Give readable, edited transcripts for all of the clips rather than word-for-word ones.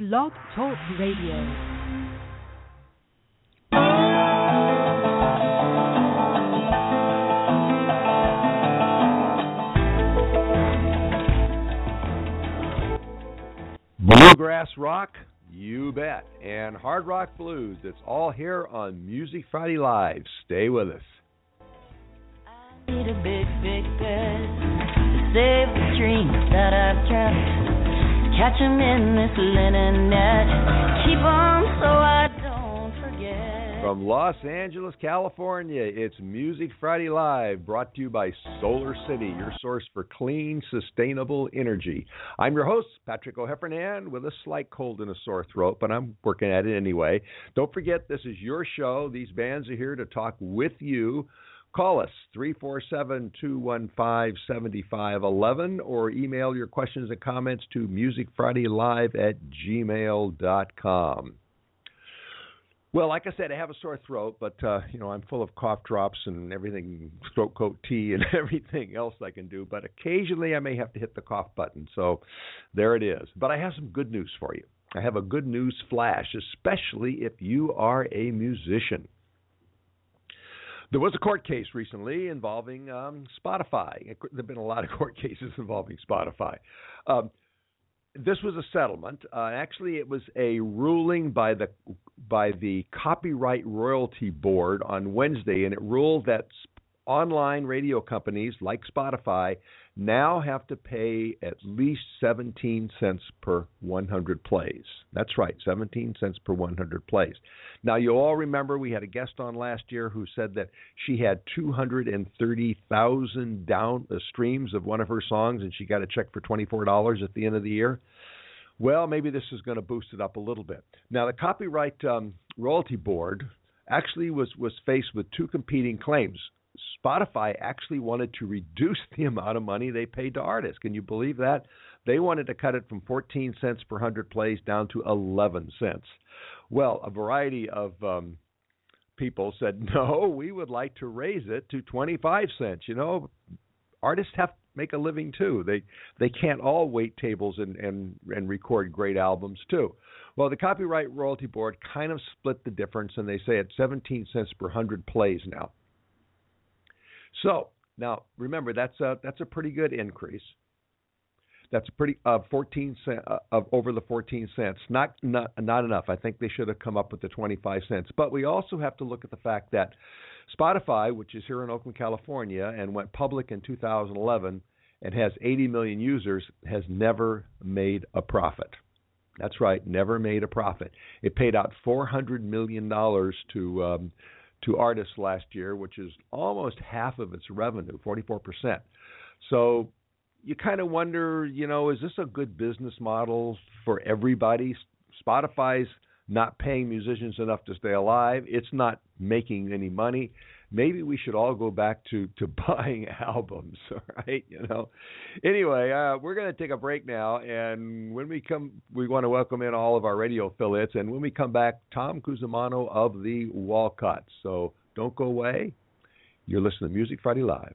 Blog Talk Radio. Bluegrass rock, you bet, and hard rock blues. It's all here on Music Friday Live. Stay with us. I need a big, big bed to save the dreams that I've kept. Catch them in this linen net. Keep on so I don't forget. From Los Angeles, California, it's Music Friday Live, brought to you by Solar City, your source for clean, sustainable energy. I'm your host, Patrick O'Heffernan, with a slight cold and a sore throat, but I'm working at it anyway. Don't forget, this is your show. These bands are here to talk with you. Call us, 347-215-7511, or email your questions and comments to musicfridaylive@gmail.com. Well, like I said, I have a sore throat, but, I'm full of cough drops and everything, throat coat tea and everything else I can do. But occasionally I may have to hit the cough button, so there it is. But I have some good news for you. I have a good news flash, especially if you are a musician. There was a court case recently involving Spotify. There have been a lot of court cases involving Spotify. This was a settlement. Actually, it was a ruling by the Copyright Royalty Board on Wednesday, and it ruled that online radio companies like Spotify now have to pay at least 17 cents per 100 plays. That's right, 17 cents per 100 plays. Now, you'll all remember we had a guest on last year who said that she had 230,000 streams of one of her songs, and she got a check for $24 at the end of the year. Well, maybe this is going to boost it up a little bit. Now, the Copyright Royalty Board actually was faced with two competing claims. Spotify actually wanted to reduce the amount of money they paid to artists. Can you believe that? They wanted to cut it from 14 cents per 100 plays down to 11 cents. Well, a variety of people said, no, we would like to raise it to 25 cents. You know, artists have to make a living too. They can't all wait tables and record great albums too. Well, the Copyright Royalty Board kind of split the difference, and they say it's 17 cents per 100 plays now. So now remember, that's a pretty good increase. That's pretty 14 cents over the 14 cents. Not enough. I think they should have come up with the 25 cents. But we also have to look at the fact that Spotify, which is here in Oakland, California, and went public in 2011 and has 80 million users, has never made a profit. That's right, never made a profit. It paid out $400 million to artists last year, which is almost half of its revenue, 44%. So you kind of wonder, is this a good business model for everybody? Spotify's not paying musicians enough to stay alive. It's not making any money. Maybe we should all go back to buying albums, all right? Anyway, we're going to take a break now, and when we come, we want to welcome in all of our radio affiliates, and when we come back, Tom Cusimano of the Walcotts. So don't go away. You're listening to Music Friday Live.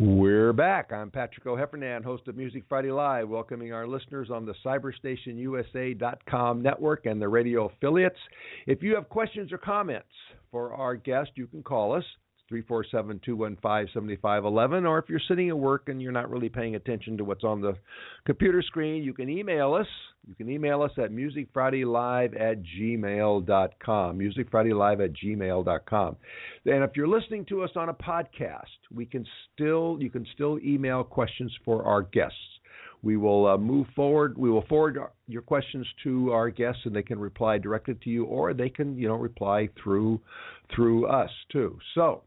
We're back. I'm Patrick O'Heffernan, host of Music Friday Live, welcoming our listeners on the CyberstationUSA.com network and the radio affiliates. If you have questions or comments for our guest, you can call us, 347-215-7511, or if you're sitting at work and you're not really paying attention to what's on the computer screen, you can email us. You can email us at musicfridaylive@gmail.com, musicfridaylive@gmail.com. And if you're listening to us on a podcast, you can still email questions for our guests. We will move forward. We will forward your questions to our guests, and they can reply directly to you, or they can, reply through us too. So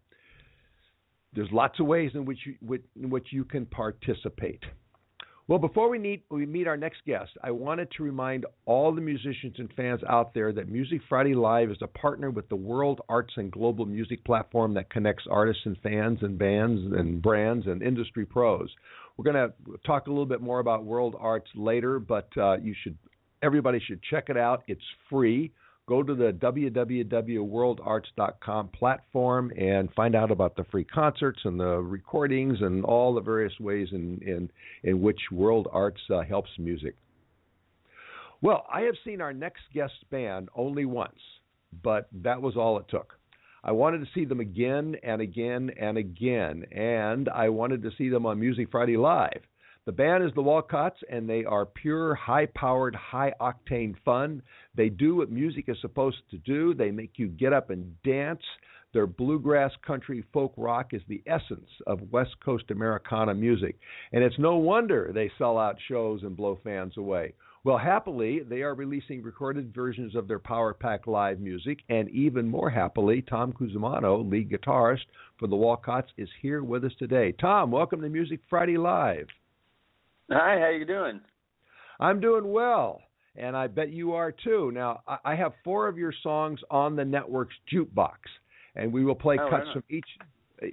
there's lots of ways in which you can participate. Well, before we meet our next guest, I wanted to remind all the musicians and fans out there that Music Friday Live is a partner with the World Arts and global music platform that connects artists and fans and bands and brands and industry pros. We're going to talk a little bit more about World Arts later, but everybody should check it out. It's free. Go to the www.worldarts.com platform and find out about the free concerts and the recordings and all the various ways in which World Arts helps music. Well, I have seen our next guest band only once, but that was all it took. I wanted to see them again and again and again, and I wanted to see them on Music Friday Live. The band is the Walcotts, and they are pure, high-powered, high-octane fun. They do what music is supposed to do. They make you get up and dance. Their bluegrass, country, folk rock is the essence of West Coast Americana music. And it's no wonder they sell out shows and blow fans away. Well, happily, they are releasing recorded versions of their power-packed live music. And even more happily, Tom Cusimano, lead guitarist for the Walcotts, is here with us today. Tom, welcome to Music Friday Live. Hi, how you doing? I'm doing well, and I bet you are too. Now, I have four of your songs on the network's jukebox, and we will play cuts from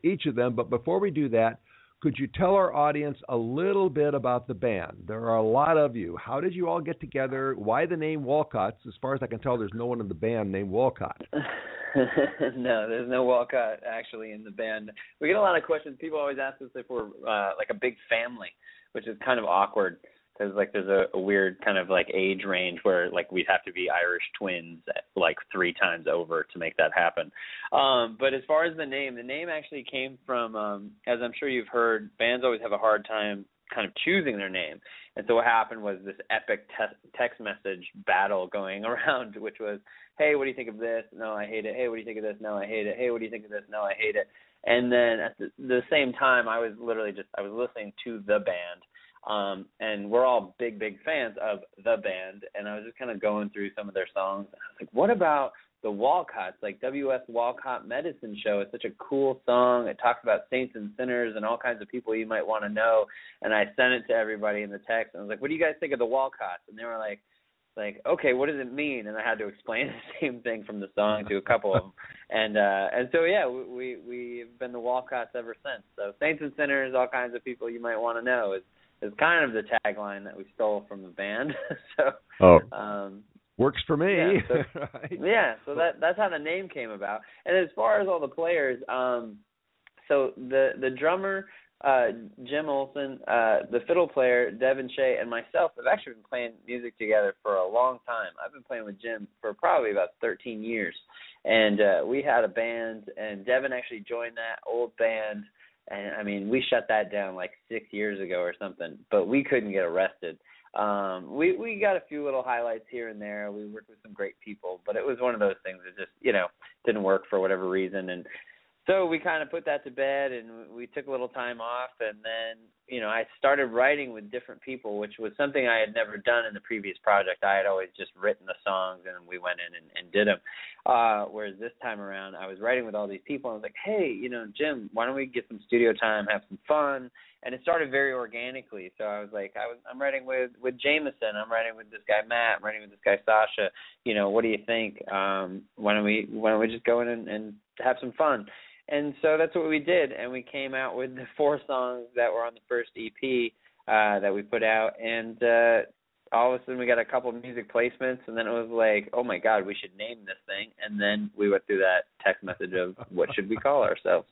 each of them. But before we do that, could you tell our audience a little bit about the band? There are a lot of you. How did you all get together? Why the name Walcotts? As far as I can tell, there's no one in the band named Walcott. No, there's no Walcott actually in the band. We get a lot of questions. People always ask us if we're like a big family, which is kind of awkward because, like, there's a weird kind of, like, age range where, like, we'd have to be Irish twins, like, 3 times over to make that happen. But as far as the name actually came from, as I'm sure you've heard, bands always have a hard time kind of choosing their name. And so what happened was this epic text message battle going around, which was, hey, what do you think of this? No, I hate it. Hey, what do you think of this? No, I hate it. Hey, what do you think of this? No, I hate it. And then at the same time, I was literally just, I was listening to the band, and we're all big, big fans of the band, and I was just kind of going through some of their songs, and I was like, what about the Walcotts? Like, W.S. Walcott Medicine Show is such a cool song. It talks about saints and sinners and all kinds of people you might want to know, and I sent it to everybody in the text, and I was like, what do you guys think of the Walcotts? And they were like, okay, what does it mean? And I had to explain the same thing from the song to a couple of them. And so, yeah, we've been the Walcotts ever since. So saints and sinners, all kinds of people you might want to know is kind of the tagline that we stole from the band. Works for me. Yeah, so, yeah, so that's how the name came about. And as far as all the players, so the drummer, Jim Olsen, the fiddle player, Devin Shea, and myself have actually been playing music together for a long time. I've been playing with Jim for probably about 13 years. And we had a band, and Devin actually joined that old band. And, I mean, we shut that down like 6 years ago or something, but we couldn't get arrested. We got a few little highlights here and there. We worked with some great people, but it was one of those things that just, you know, didn't work for whatever reason. And so we kind of put that to bed, and we took a little time off, and then, you know, I started writing with different people, which was something I had never done in the previous project. I had always just written the songs, and we went in and did them, whereas this time around I was writing with all these people, and I was like, hey, you know, Jim, why don't we get some studio time, have some fun? And it started very organically. So I was like, I'm writing with Jameson. I'm writing with this guy, Matt. I'm writing with this guy, Sasha. You know, what do you think? Why don't we just go in and have some fun? And so that's what we did, and we came out with the 4 songs that were on the first EP that we put out, and all of a sudden we got a couple of music placements, and then it was like, oh, my God, we should name this thing, and then we went through that text message of what should we call ourselves.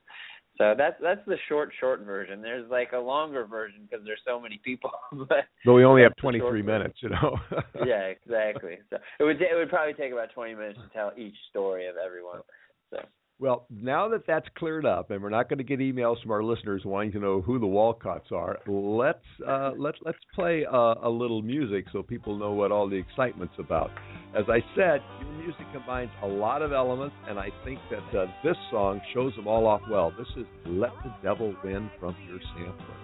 So that's the short version. There's like a longer version because there's so many people. But we only have 23 minutes, you know. Yeah, exactly. So it would probably take about 20 minutes to tell each story of everyone. So. Well, now that that's cleared up, and we're not going to get emails from our listeners wanting to know who the Walcotts are, let's play a little music so people know what all the excitement's about. As I said, your music combines a lot of elements, and I think that this song shows them all off well. This is "Let the Devil Win" from your sampler.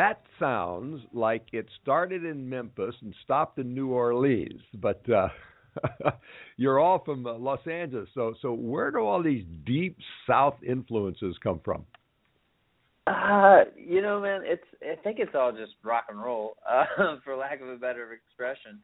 That sounds like it started in Memphis and stopped in New Orleans, but you're all from Los Angeles, so where do all these deep South influences come from? You know, man, I think it's all just rock and roll, for lack of a better expression.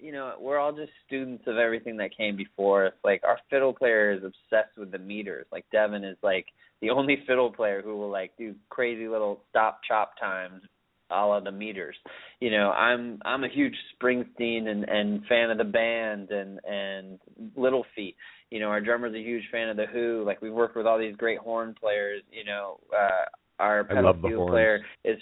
You know, we're all just students of everything that came before us. Like, our fiddle player is obsessed with the meters. Like, Devin is, like, the only fiddle player who will, like, do crazy little stop-chop times a la the meters. You know, I'm a huge Springsteen and fan of the band and Little Feat. You know, our drummer's a huge fan of The Who. Like, we've worked with all these great horn players. You know, our pedal steel player is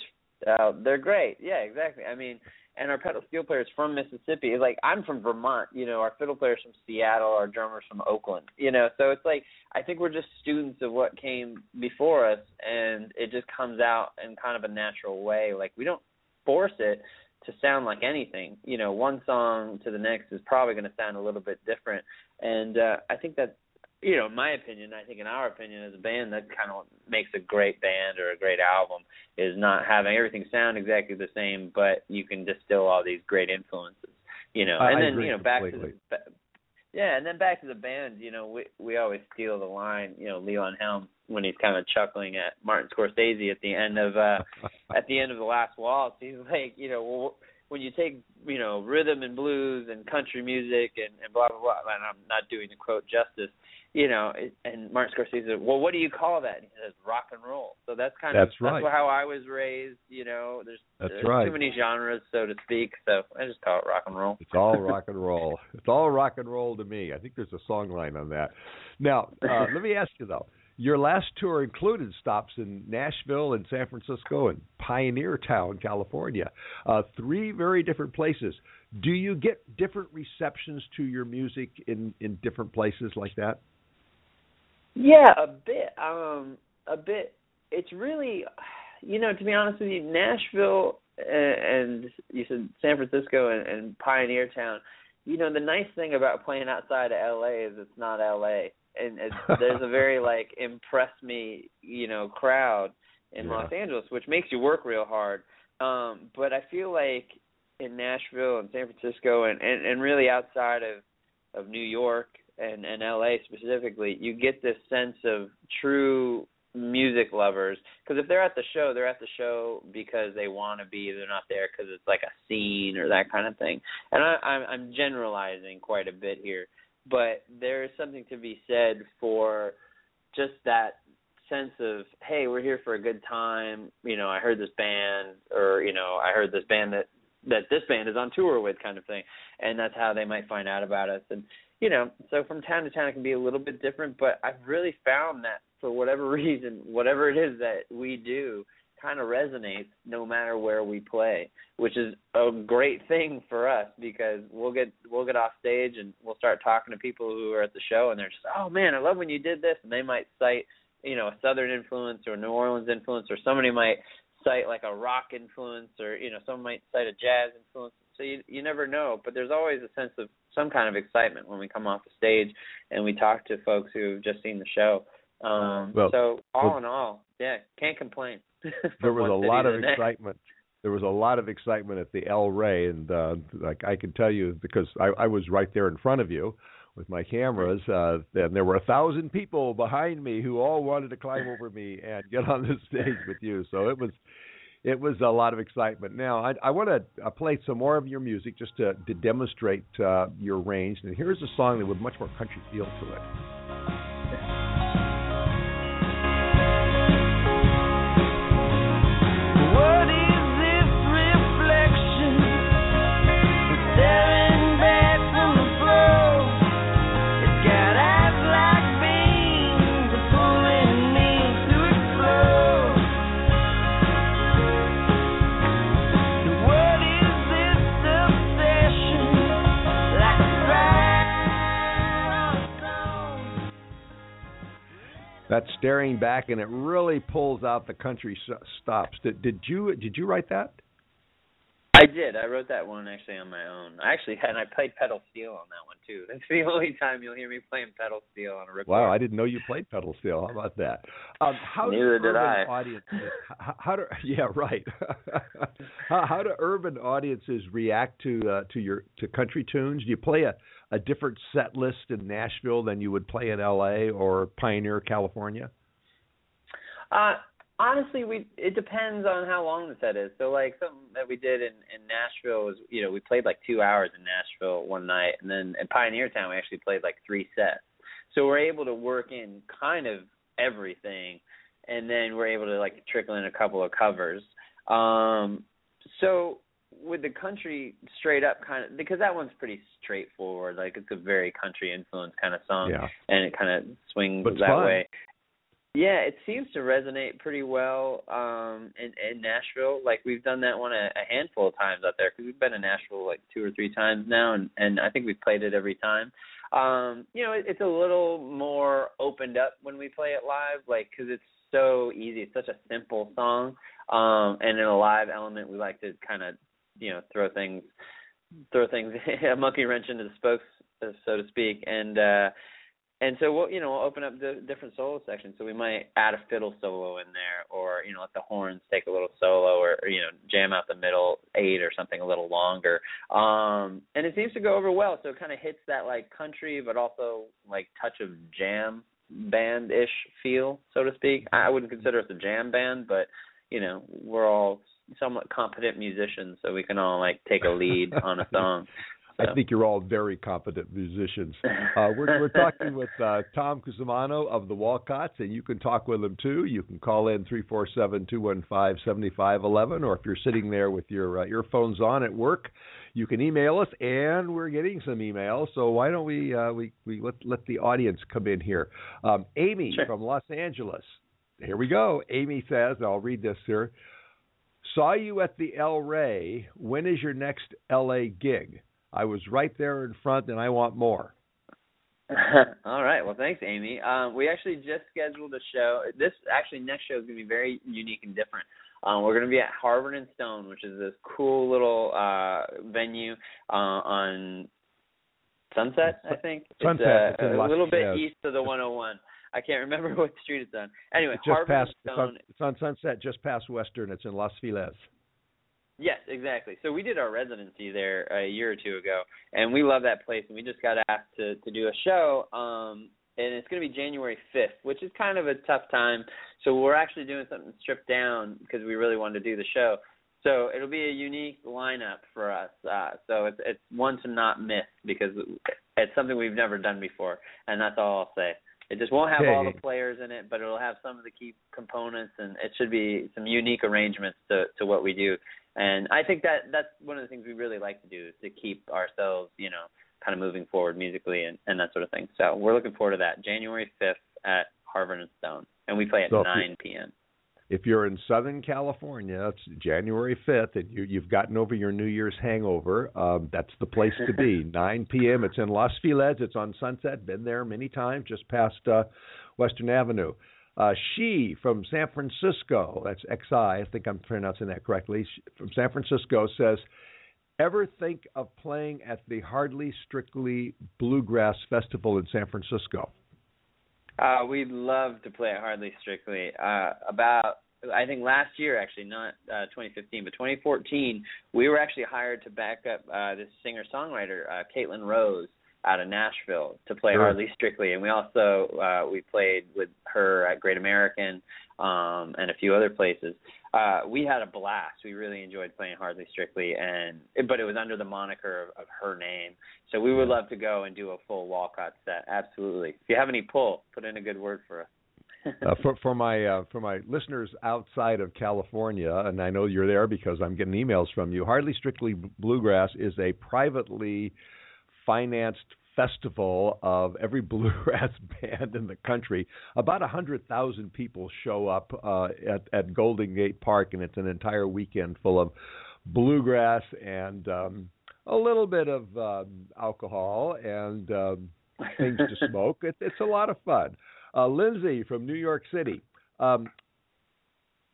they're great. Yeah, exactly. I mean, and our pedal steel player is from Mississippi. It's like, I'm from Vermont. You know, our fiddle player is from Seattle. Our drummer's from Oakland. You know, so it's like, I think we're just students of what came before us, and it just comes out in kind of a natural way. Like, we don't force it to sound like anything. You know, one song to the next is probably going to sound a little bit different. And I think that, you know, in my opinion, I think in our opinion as a band, that kind of makes a great band or a great album, is not having everything sound exactly the same, but you can distill all these great influences, you know. And then, you know, back to the band, you know, we always steal the line, you know, Leon Helm, when he's kind of chuckling at Martin Scorsese at the end of the Last Waltz, he's like, you know, well, when you take, you know, rhythm and blues and country music and blah, blah, blah, and I'm not doing the quote justice, you know, and Martin Scorsese said, well, what do you call that? And he says, rock and roll. So that's how I was raised, you know. There's too many genres, so to speak, so I just call it rock and roll. It's all rock and roll. It's all rock and roll to me. I think there's a song line on that. Now, let me ask you, though. Your last tour included stops in Nashville and San Francisco and Pioneer Town, California, three very different places. Do you get different receptions to your music in different places like that? Yeah, a bit. It's really, you know, to be honest with you, Nashville and you said San Francisco and Pioneer Town, you know, the nice thing about playing outside of L.A. is it's not L.A., and there's a very, like, impress me, you know, crowd in Los Angeles, which makes you work real hard. But I feel like in Nashville and San Francisco and really outside of New York and L.A. specifically, you get this sense of true music lovers. Because if they're at the show, they're at the show because they want to be. They're not there because it's like a scene or that kind of thing. And I'm generalizing quite a bit here. But there is something to be said for just that sense of, hey, we're here for a good time. You know, I heard this band, or, you know, I heard this band that this band is on tour with, kind of thing. And that's how they might find out about us. And, you know, so from town to town it can be a little bit different. But I've really found that for whatever reason, whatever it is that we do kind of resonates no matter where we play, which is a great thing for us, because we'll get off stage and we'll start talking to people who are at the show, and they're just, oh man, I love when you did this, and they might cite, you know, a Southern influence or a New Orleans influence, or somebody might cite like a rock influence, or, you know, someone might cite a jazz influence. So you never know, but there's always a sense of some kind of excitement when we come off the stage and we talk to folks who've just seen the show. Can't complain. There was a lot of excitement. There was a lot of excitement at the El Rey, and like I can tell you, because I was right there in front of you with my cameras, and there were 1,000 people behind me who all wanted to climb over me and get on the stage with you. So it was a lot of excitement. Now I want to play some more of your music just to demonstrate your range. And here's a song that with much more country feel to it. That's Staring Back, and it really pulls out the country stops. Did you write that? I did. I wrote that one actually on my own. I actually had, and I played pedal steel on that one too. That's the only time you'll hear me playing pedal steel on a record. Wow, I didn't know you played pedal steel. How about that? Neither did I. How do urban audiences react to country tunes? Do you play a different set list in Nashville than you would play in L.A. or Pioneer, California? Honestly, it depends on how long the set is. So, like, something that we did in Nashville was, you know, we played like 2 hours in Nashville one night, and then in Pioneer Town we actually played like 3 sets. So we're able to work in kind of everything, and then we're able to, like, trickle in a couple of covers. So with the country straight up kind of, because that one's pretty straightforward. Like, it's a very country-influenced kind of song, and it kind of swings that way. Yeah, it seems to resonate pretty well in Nashville. Like, we've done that one a handful of times out there because we've been in Nashville like 2 or 3 times now, and I think we've played it every time. You know, it's a little more opened up when we play it live, like, because it's so easy. It's such a simple song, and in a live element, we like to kind of, you know, throw things a monkey wrench into the spokes, so to speak, And so we'll open up the different solo sections. So we might add a fiddle solo in there, or, you know, let the horns take a little solo, or you know, jam out the middle 8 or something a little longer. And it seems to go over well. So it kind of hits that, like, country, but also, like, touch of jam band-ish feel, so to speak. I wouldn't consider us a jam band, but, you know, we're all somewhat competent musicians, so we can all, like, take a lead on a song. I think you're all very competent musicians. We're talking with Tom Cusimano of the Walcotts, and you can talk with him too. You can call in 347-215-7511, or if you're sitting there with your earphones on at work, you can email us, and we're getting some emails. So why don't we let the audience come in here? Amy from Los Angeles. Here we go. Amy says, and I'll read this here. Saw you at the El Rey. When is your next L.A. gig? I was right there in front, and I want more. All right. Well, thanks, Amy. We actually just scheduled a show. Next show is going to be very unique and different. We're going to be at Harvard and Stone, which is this cool little venue on Sunset, I think. Sunset. It's a little bit east of the 101. I can't remember what street it's on. Anyway, Harvard and Stone. It's on Sunset, just past Western. It's in Los Feliz. Yes, exactly. So we did our residency there a year or 2 ago, and we love that place, and we just got asked to do a show, and it's going to be January 5th, which is kind of a tough time. So we're actually doing something stripped down because we really wanted to do the show. So it'll be a unique lineup for us. So it's one to not miss because it's something we've never done before, and that's all I'll say. It just won't have all the players in it, but it'll have some of the key components, and it should be some unique arrangements to what we do. And I think that's one of the things we really like to do is to keep ourselves, you know, kind of moving forward musically and that sort of thing. So we're looking forward to that. January 5th at Harvard and Stone. And we play at 9 p.m. If you're in Southern California, it's January 5th, and you've gotten over your New Year's hangover. That's the place to be. 9 p.m. It's in Los Feliz. It's on Sunset. Been there many times, just past Western Avenue. She from San Francisco, that's XI, I think I'm pronouncing that correctly, from San Francisco says, ever think of playing at the Hardly Strictly Bluegrass Festival in San Francisco? We'd love to play at Hardly Strictly. I think last year, actually, not 2015, but 2014, we were actually hired to back up this singer-songwriter, Caitlin Rose, out of Nashville to play Hardly Strictly, and we also we played with her at Great American and a few other places. We had a blast. We really enjoyed playing Hardly Strictly, but it was under the moniker of her name. So we would love to go and do a full Walcott set. Absolutely. If you have any pull, put in a good word for us. For my listeners outside of California, and I know you're there because I'm getting emails from you. Hardly Strictly Bluegrass is a privately financed festival of every bluegrass band in the country. About 100,000 people show up at Golden Gate Park, and it's an entire weekend full of bluegrass and a little bit of alcohol and things to smoke. It's a lot of fun. Lindsay from New York City.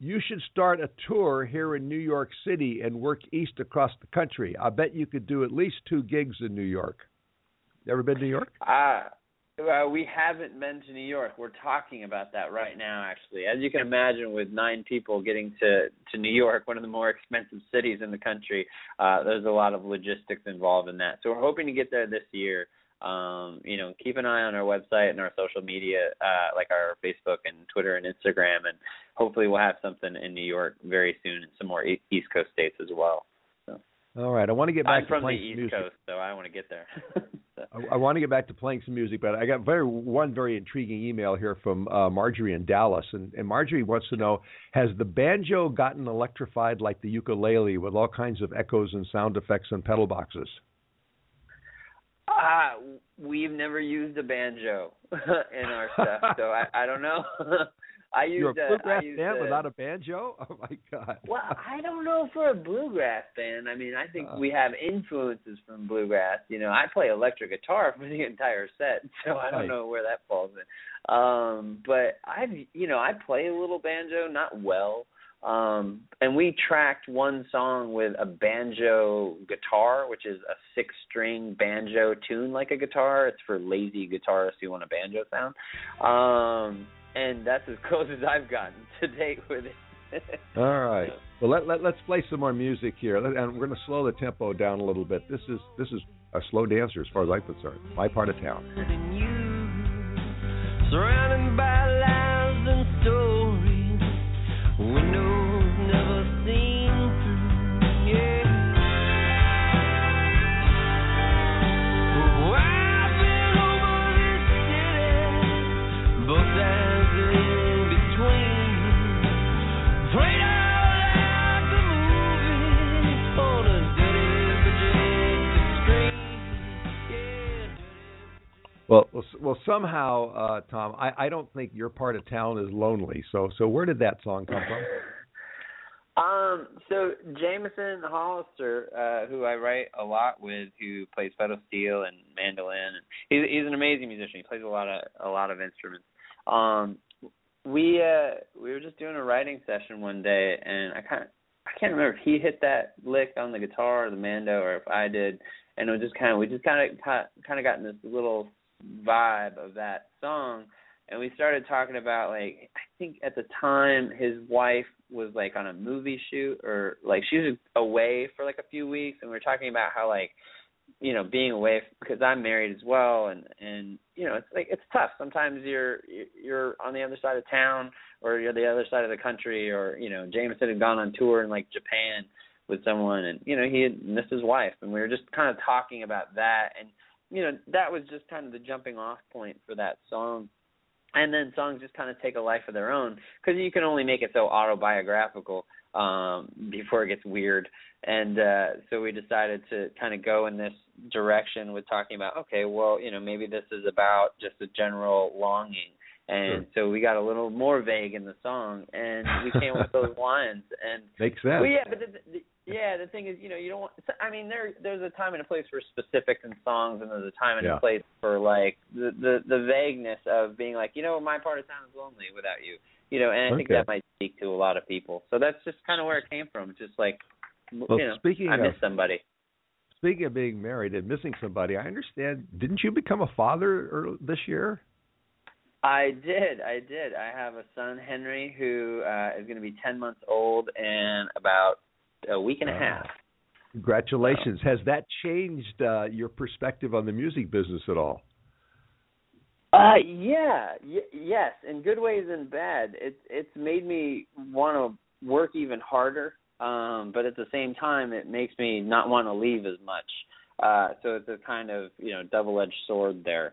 You should start a tour here in New York City and work east across the country. I bet you could do at least 2 gigs in New York. Ever been to New York? We haven't been to New York. We're talking about that right now, actually. As you can imagine, with 9 people getting to New York, one of the more expensive cities in the country, there's a lot of logistics involved in that. So we're hoping to get there this year. Keep an eye on our website and our social media, like our Facebook and Twitter and Instagram, and hopefully we'll have something in New York very soon and some more East Coast states as well. So. All right. I want to get back to playing music. I'm from the East Coast, so I want to get there. I want to get back to playing some music, but I got one very intriguing email here from Marjorie in Dallas, and Marjorie wants to know, has the banjo gotten electrified like the ukulele with all kinds of echoes and sound effects and pedal boxes? We've never used a banjo in our stuff, so I don't know. You're a bluegrass band without a banjo? Oh, my God. Well, I don't know for a bluegrass band. I mean, I think we have influences from bluegrass. You know, I play electric guitar for the entire set, so I don't know where that falls in. But, I play a little banjo, not well. And we tracked one song with a banjo guitar, which is a 6-string banjo tuned like a guitar. It's for lazy guitarists who want a banjo sound. And that's as close as I've gotten to date with it. All right. Well, let's play some more music here. And we're going to slow the tempo down a little bit. This is a slow dancer as far as I'm concerned. My part of town. You, surrounded by lies and stories, windows never seen through, yeah. I've been over this city, both that Well, somehow, Tom, I don't think your part of town is lonely. So where did that song come from? So Jameson Hollister, who I write a lot with, who plays pedal steel and mandolin, and he's an amazing musician. He plays a lot of instruments. We were just doing a writing session one day, and I can't remember if he hit that lick on the guitar or the mando, or if I did. And it was just we just kind of got in this little vibe of that song, and we started talking about, like, I think at the time his wife was like on a movie shoot, or like she was away for like a few weeks, and we were talking about how, like, you know, being away, because I'm married as well, and you know, it's like, it's tough sometimes. You're on the other side of town, or you're the other side of the country, or, you know, Jameson had gone on tour in like Japan with someone, and, you know, he had missed his wife, and we were just kind of talking about that, and, you know, that was just kind of the jumping off point for that song. And then songs just kind of take a life of their own, because you can only make it so autobiographical before it gets weird. And so we decided to kind of go in this direction with talking about, okay, well, you know, maybe this is about just a general longing. And sure. So we got a little more vague in the song, and we came with those lines. And makes sense. Well, yeah, but the thing is, you know, you don't want. I mean, there's a time and a place for specifics in songs, and there's a time and a place for like the vagueness of being like, you know, my part of town is lonely without you. You know, and I think that might speak to a lot of people. So that's just kind of where it came from. It's just like, I miss somebody. Speaking of being married and missing somebody, I understand. Didn't you become a father this year? I did. I have a son, Henry, who is going to be 10 months old in about a week and a half. Congratulations. So. Has that changed your perspective on the music business at all? Yes, in good ways and bad. It's made me want to work even harder, but at the same time, it makes me not want to leave as much. So it's a kind of, you know, double-edged sword there.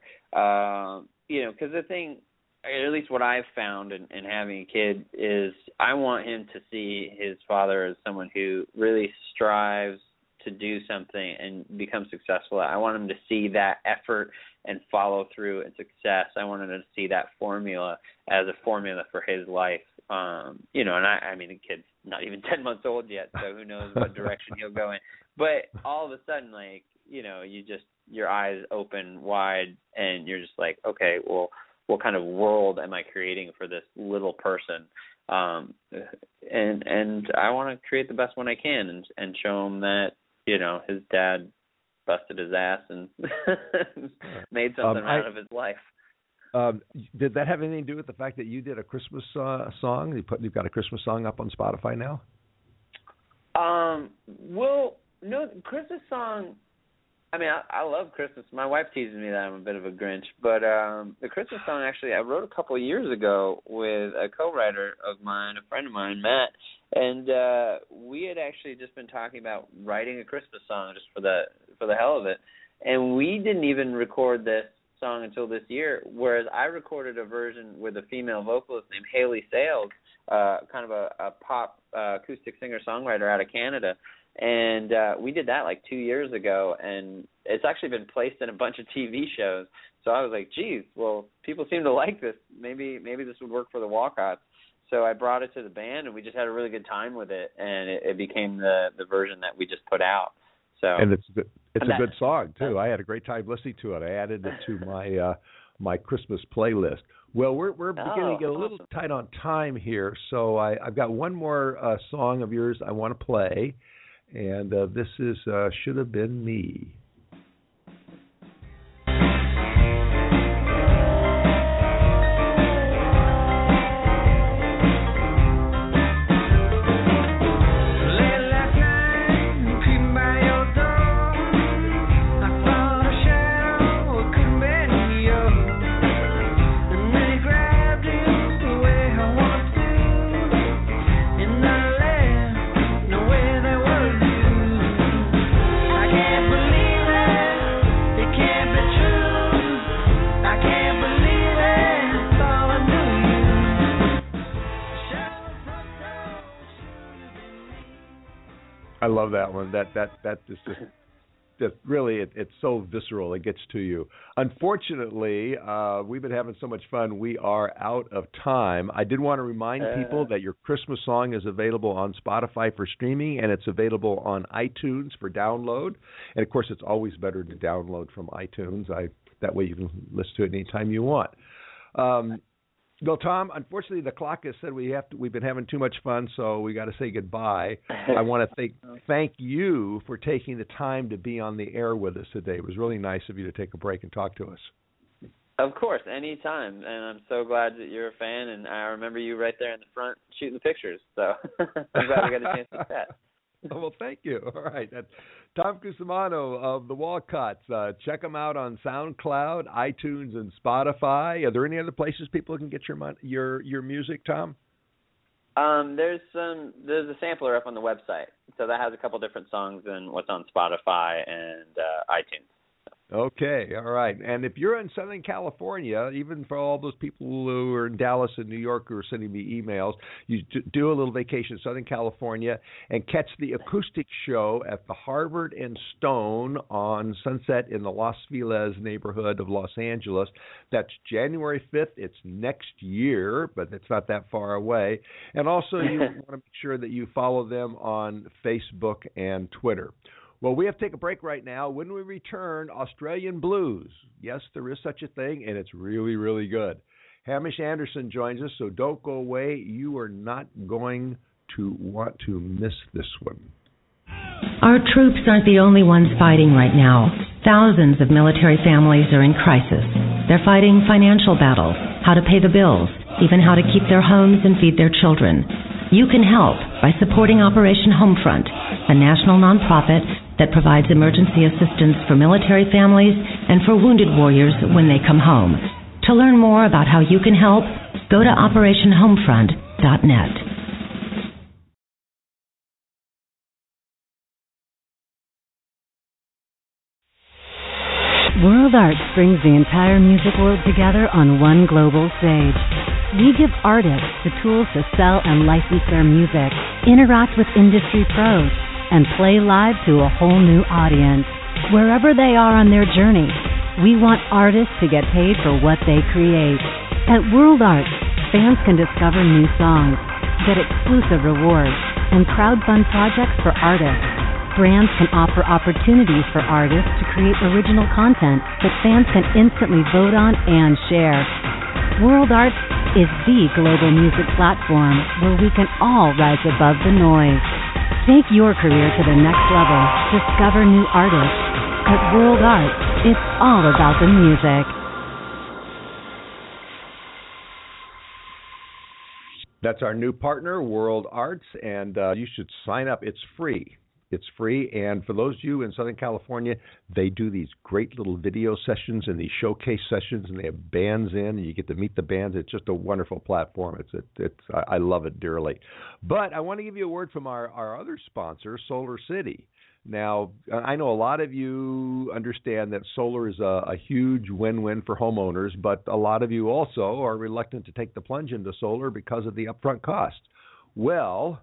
You know, because the thing, at least what I've found in having a kid, is I want him to see his father as someone who really strives to do something and become successful. I want him to see that effort and follow through and success. I want him to see that formula as a formula for his life. You know, and I mean, the kid's not even 10 months old yet, so who knows what direction he'll go in. But all of a sudden, like, you know, you just, your eyes open wide, and you're just like, okay, well, what kind of world am I creating for this little person? And I want to create the best one I can and show him that, you know, his dad busted his ass and made something out of his life. Did that have anything to do with the fact that you did a Christmas song? You've got a Christmas song up on Spotify now? Well, no, Christmas song. I mean, I love Christmas. My wife teases me that I'm a bit of a Grinch, but the Christmas song actually I wrote a couple of years ago with a co-writer of mine, a friend of mine, Matt, and we had actually just been talking about writing a Christmas song just for the hell of it, and we didn't even record this song until this year, whereas I recorded a version with a female vocalist named Haley Sales, kind of a pop acoustic singer-songwriter out of Canada. And we did that like 2 years ago, and it's actually been placed in a bunch of TV shows. So I was like, geez, well, people seem to like this. Maybe this would work for the Walcotts. So I brought it to the band, and we just had a really good time with it, and it became the version that we just put out. So and it's a good song, too. I had a great time listening to it. I added it to my my Christmas playlist. Well, we're beginning to get a little tight on time here, so I've got one more song of yours I want to play. And this is Should Have Been Me. I love that one. That is just that really it's so visceral. It gets to you. Unfortunately, we've been having so much fun. We are out of time. I did want to remind people that your Christmas song is available on Spotify for streaming, and it's available on iTunes for download. And of course, it's always better to download from iTunes. That way you can listen to it anytime you want. Well, Tom, unfortunately, the clock has said we've been having too much fun, so we got to say goodbye. I want to thank you for taking the time to be on the air with us today. It was really nice of you to take a break and talk to us. Of course, anytime, and I'm so glad that you're a fan, and I remember you right there in the front shooting the pictures, so I'm glad we got a chance to chat. Well, thank you. All right. That's Tom Cusimano of the Walcotts. Check them out on SoundCloud, iTunes, and Spotify. Are there any other places people can get your music, Tom? There's a sampler up on the website, so that has a couple different songs than what's on Spotify and iTunes. Okay, all right. And if you're in Southern California, even for all those people who are in Dallas and New York who are sending me emails, you do a little vacation in Southern California and catch the acoustic show at the Harvard and Stone on Sunset in the Los Feliz neighborhood of Los Angeles. That's January 5th. It's next year, but it's not that far away. And also you want to make sure that you follow them on Facebook and Twitter. Well, we have to take a break right now. When we return, Australian blues. Yes, there is such a thing, and it's really, really good. Hamish Anderson joins us, so don't go away. You are not going to want to miss this one. Our troops aren't the only ones fighting right now. Thousands of military families are in crisis. They're fighting financial battles, how to pay the bills, even how to keep their homes and feed their children. You can help by supporting Operation Homefront, a national nonprofit that provides emergency assistance for military families and for wounded warriors when they come home. To learn more about how you can help, go to OperationHomefront.net. World Arts brings the entire music world together on one global stage. We give artists the tools to sell and license their music, interact with industry pros, and play live to a whole new audience. Wherever they are on their journey, we want artists to get paid for what they create. At World Arts, fans can discover new songs, get exclusive rewards, and crowdfund projects for artists. Brands can offer opportunities for artists to create original content that fans can instantly vote on and share. World Arts is the global music platform where we can all rise above the noise. Take your career to the next level. Discover new artists. At World Arts, it's all about the music. That's our new partner, World Arts, and you should sign up. It's free. It's free, and for those of you in Southern California, they do these great little video sessions and these showcase sessions, and they have bands in, and you get to meet the bands. It's just a wonderful platform. I love it dearly. But I want to give you a word from our other sponsor, Solar City. Now, I know a lot of you understand that solar is a huge win-win for homeowners, but a lot of you also are reluctant to take the plunge into solar because of the upfront cost. Well,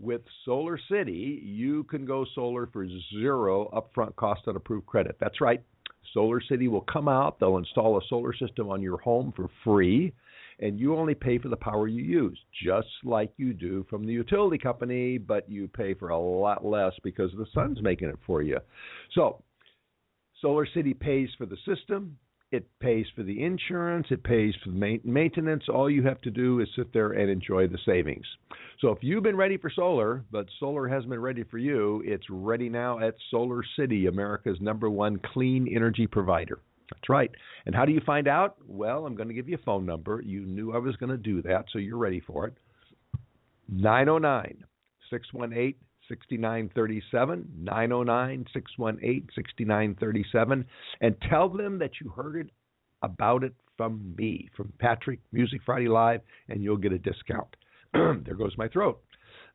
with Solar City, you can go solar for zero upfront cost on approved credit. That's right. Solar City will come out. They'll install a solar system on your home for free, and you only pay for the power you use, just like you do from the utility company, but you pay for a lot less because the sun's making it for you. So Solar City pays for the system. It pays for the insurance. It pays for the maintenance. All you have to do is sit there and enjoy the savings. So if you've been ready for solar, but solar hasn't been ready for you, it's ready now at Solar City, America's #1 clean energy provider. That's right. And how do you find out? Well, I'm going to give you a phone number. You knew I was going to do that, so you're ready for it. 909-618-6937. 909-618-6937, and tell them that you heard it about it from me, from Patrick, Music Friday Live, and you'll get a discount. There goes my throat.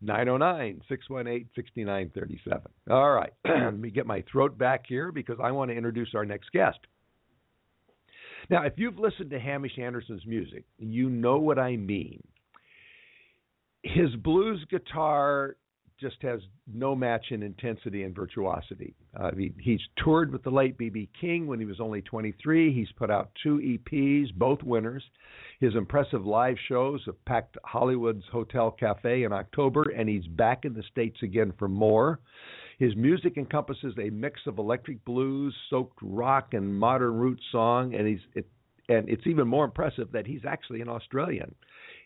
909-618-6937. All right, let me get my throat back here because I want to introduce our next guest. Now, if you've listened to Hamish Anderson's music, you know what I mean. His blues guitar just has no match in intensity and virtuosity. He's toured with the late B.B. King when he was only 23. He's put out 2 EPs, both winners. His impressive live shows have packed Hollywood's Hotel Cafe in October, and he's back in the States again for more. His music encompasses a mix of electric blues, soaked rock, and modern roots song, and it's even more impressive that he's actually an Australian.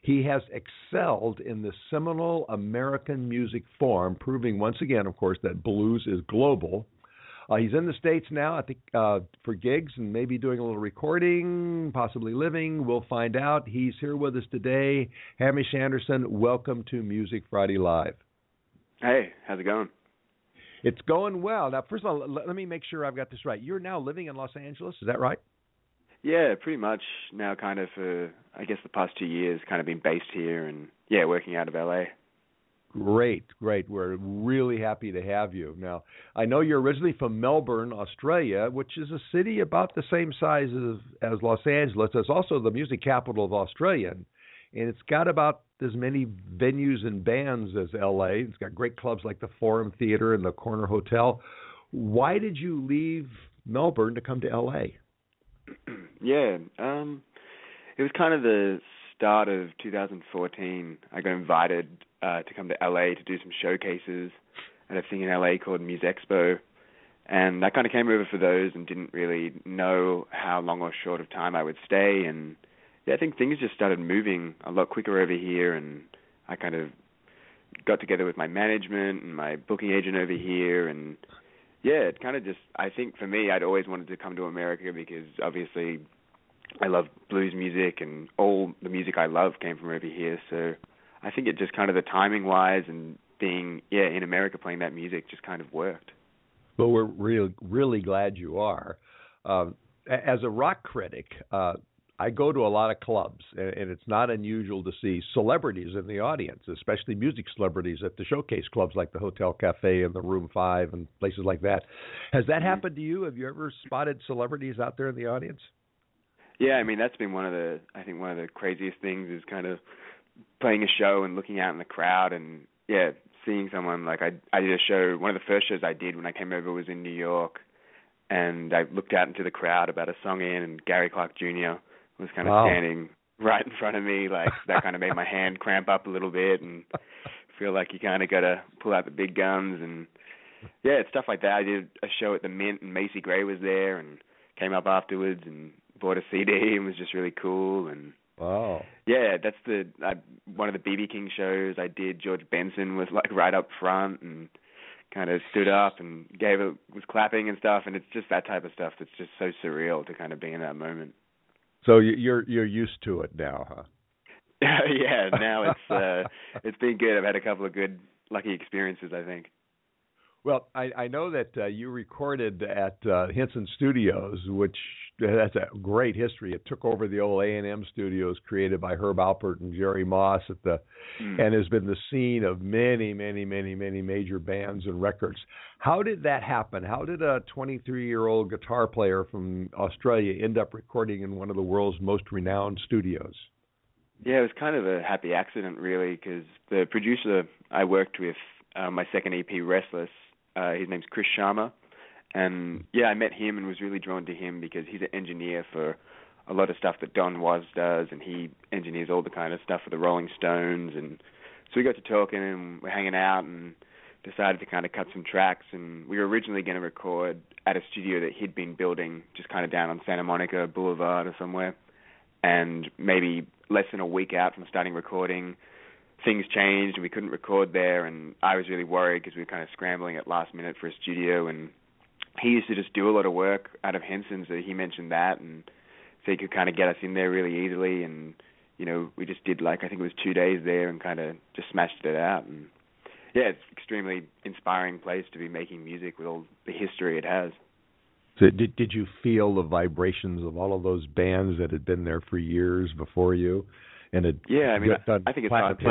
He has excelled in the seminal American music form, proving once again, of course, that blues is global. He's in the States now, I think, for gigs and maybe doing a little recording, possibly living. We'll find out. He's here with us today. Hamish Anderson, welcome to Music Friday Live. Hey, how's it going? It's going well. Now, first of all, let me make sure I've got this right. You're now living in Los Angeles, is that right? Yeah, pretty much now kind of for, I guess, the past 2 years, kind of been based here and, yeah, working out of L.A. Great. We're really happy to have you. Now, I know you're originally from Melbourne, Australia, which is a city about the same size as Los Angeles. It's also the music capital of Australia, and it's got about as many venues and bands as L.A. It's got great clubs like the Forum Theater and the Corner Hotel. Why did you leave Melbourne to come to L.A.? Yeah, it was kind of the start of 2014. I got invited to come to LA to do some showcases at a thing in LA called Muse Expo, and I kind of came over for those and didn't really know how long or short of time I would stay, and yeah, I think things just started moving a lot quicker over here, and I kind of got together with my management and my booking agent over here, and yeah, it kind of just, I think for me, I'd always wanted to come to America because obviously I love blues music and all the music I love came from over here. So I think it just kind of the timing-wise and being, yeah, in America playing that music just kind of worked. Well, we're really glad you are. As a rock critic, I go to a lot of clubs, and it's not unusual to see celebrities in the audience, especially music celebrities at the showcase clubs like the Hotel Cafe and the Room 5 and places like that. Has that happened to you? Have you ever spotted celebrities out there in the audience? Yeah, I mean, that's been one of the craziest things is kind of playing a show and looking out in the crowd and, yeah, seeing someone. Like I did a show, one of the first shows I did when I came over was in New York, and I looked out into the crowd about a song in, and Gary Clark Jr., was kind of standing right in front of me, like that kind of made my hand cramp up a little bit and feel like you kind of got to pull out the big guns. And, yeah, it's stuff like that. I did a show at the Mint and Macy Gray was there and came up afterwards and bought a CD and was just really cool. And yeah, that's one of the B.B. King shows I did. George Benson was, like, right up front and kind of stood up and was clapping and stuff. And it's just that type of stuff that's just so surreal to kind of be in that moment. So you're used to it now, huh? Yeah, now it's been good. I've had a couple of good, lucky experiences, I think. Well, I know that you recorded at Henson Studios, which that's a great history. It took over the old A&M Studios created by Herb Alpert and Jerry Moss and has been the scene of many, many, many, many major bands and records. How did that happen? How did a 23-year-old guitar player from Australia end up recording in one of the world's most renowned studios? Yeah, it was kind of a happy accident, really, because the producer I worked with, my second EP, Restless, his name's Chris Sharma, and yeah, I met him and was really drawn to him because he's an engineer for a lot of stuff that Don Was does, and he engineers all the kind of stuff for the Rolling Stones, and so we got to talking and we're hanging out and decided to kind of cut some tracks, and we were originally going to record at a studio that he'd been building just kind of down on Santa Monica Boulevard or somewhere, and maybe less than a week out from starting recording, things changed and we couldn't record there, and I was really worried because we were kind of scrambling at last minute for a studio, and he used to just do a lot of work out of Henson, so he mentioned that, and so he could kind of get us in there really easily, and, you know, we just did, like, I think it was 2 days there and kind of just smashed it out, and yeah, it's an extremely inspiring place to be making music with all the history it has. So did you feel the vibrations of all of those bands that had been there for years before you? And I think it's hard to.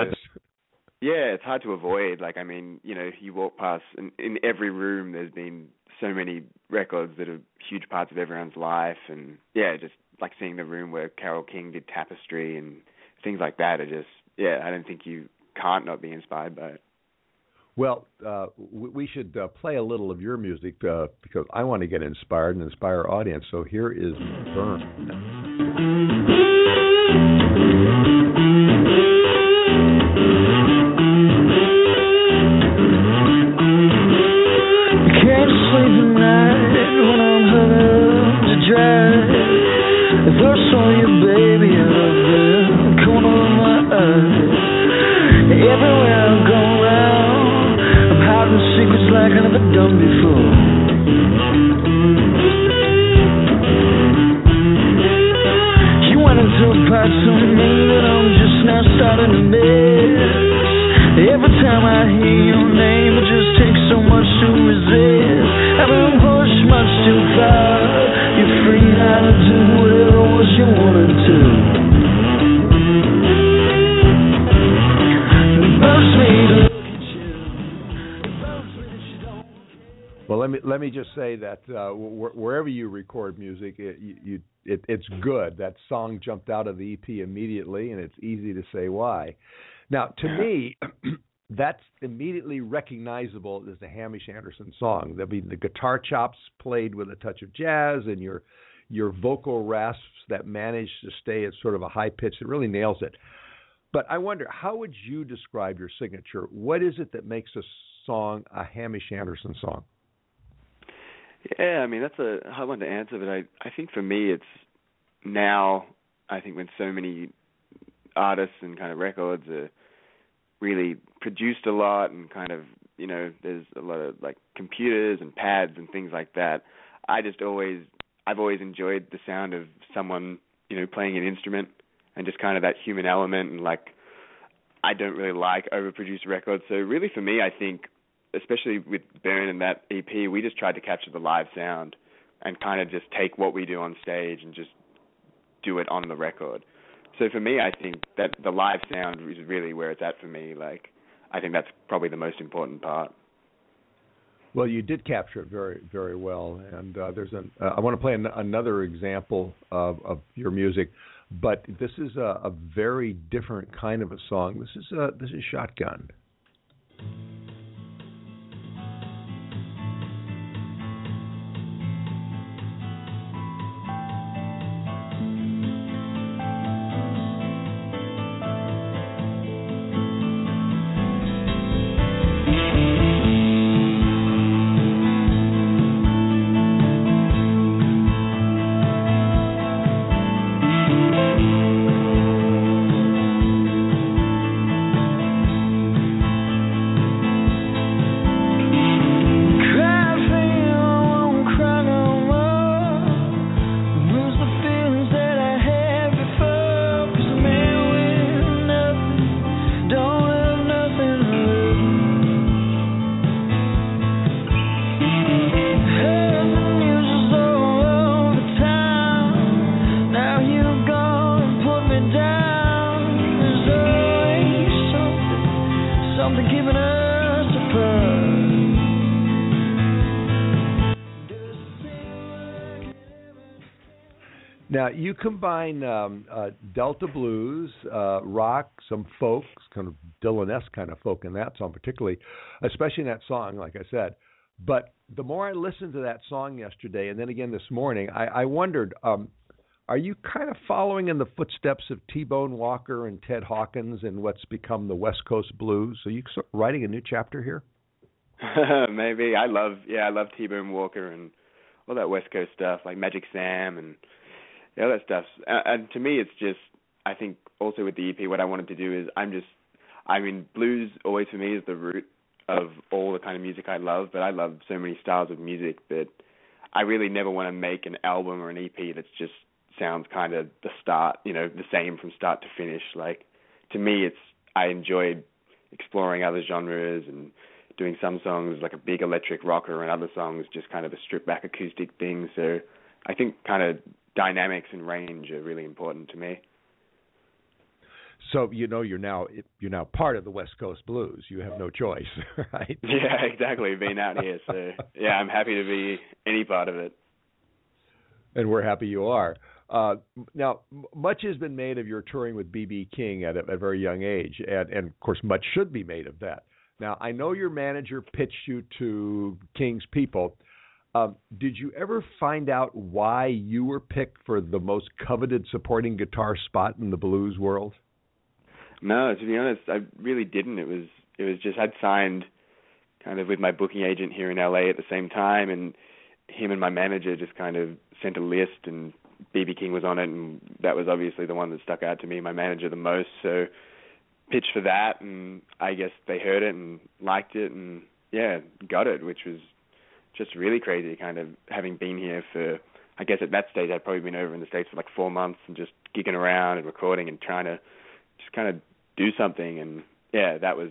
Yeah, it's hard to avoid. Like, I mean, you know, you walk past, and in every room there's been so many records that are huge parts of everyone's life, and yeah, just like seeing the room where Carole King did Tapestry and things like that are just, yeah, I don't think you can't not be inspired by it. Well, we should play a little of your music because I want to get inspired and inspire our audience. So here is Burn. Let me just say that wherever you record music, it's good. That song jumped out of the EP immediately, and it's easy to say why. Now, to me, that's immediately recognizable as the Hamish Anderson song. I mean, the guitar chops played with a touch of jazz, and your vocal rasps that manage to stay at sort of a high pitch. It really nails it. But I wonder, how would you describe your signature? What is it that makes a song a Hamish Anderson song? Yeah, I mean, that's a hard one to answer, but I think for me it's now, I think when so many artists and kind of records are really produced a lot and kind of, you know, there's a lot of like computers and pads and things like that, I've always enjoyed the sound of someone, you know, playing an instrument and just kind of that human element, and like I don't really like overproduced records. So really for me, I think, especially with Burn and that EP, we just tried to capture the live sound and kind of just take what we do on stage and just do it on the record. So for me, I think that the live sound is really where it's at for me. Like, I think that's probably the most important part. Well, you did capture it very, very well. And I want to play another example of your music, but this is a very different kind of a song. This is Shotgun. Now, you combine Delta blues, rock, some folk, kind of Dylan-esque kind of folk in that song particularly, especially in that song, like I said. But the more I listened to that song yesterday and then again this morning, I wondered, are you kind of following in the footsteps of T-Bone Walker and Ted Hawkins and what's become the West Coast Blues? Are you writing a new chapter here? Maybe. I love T-Bone Walker and all that West Coast stuff, like Magic Sam and all that stuff. And to me, it's just, I think also with the EP, what I wanted to do is blues always for me is the root of all the kind of music I love, but I love so many styles of music that I really never want to make an album or an EP that just sounds kind of the start, you know, the same from start to finish. Like, to me, I enjoyed exploring other genres and doing some songs like a big electric rocker and other songs just kind of a stripped back acoustic thing. So I think kind of dynamics and range are really important to me. So, you know, you're now part of the West Coast Blues. You have no choice, right? Yeah, exactly. Being out here. So, yeah, I'm happy to be any part of it. And we're happy you are. Now, much has been made of your touring with B.B. King at a very young age. And, of course, much should be made of that. Now, I know your manager pitched you to King's people. Did you ever find out why you were picked for the most coveted supporting guitar spot in the blues world? No, to be honest, I really didn't. It was just I'd signed kind of with my booking agent here in LA at the same time, and him and my manager just kind of sent a list, and B.B. King was on it, and that was obviously the one that stuck out to me, my manager, the most. So pitched for that, and I guess they heard it and liked it and, yeah, got it, which was just really crazy kind of having been here for, I guess at that stage I'd probably been over in the States for like 4 months and just gigging around and recording and trying to just kind of do something. And yeah, that was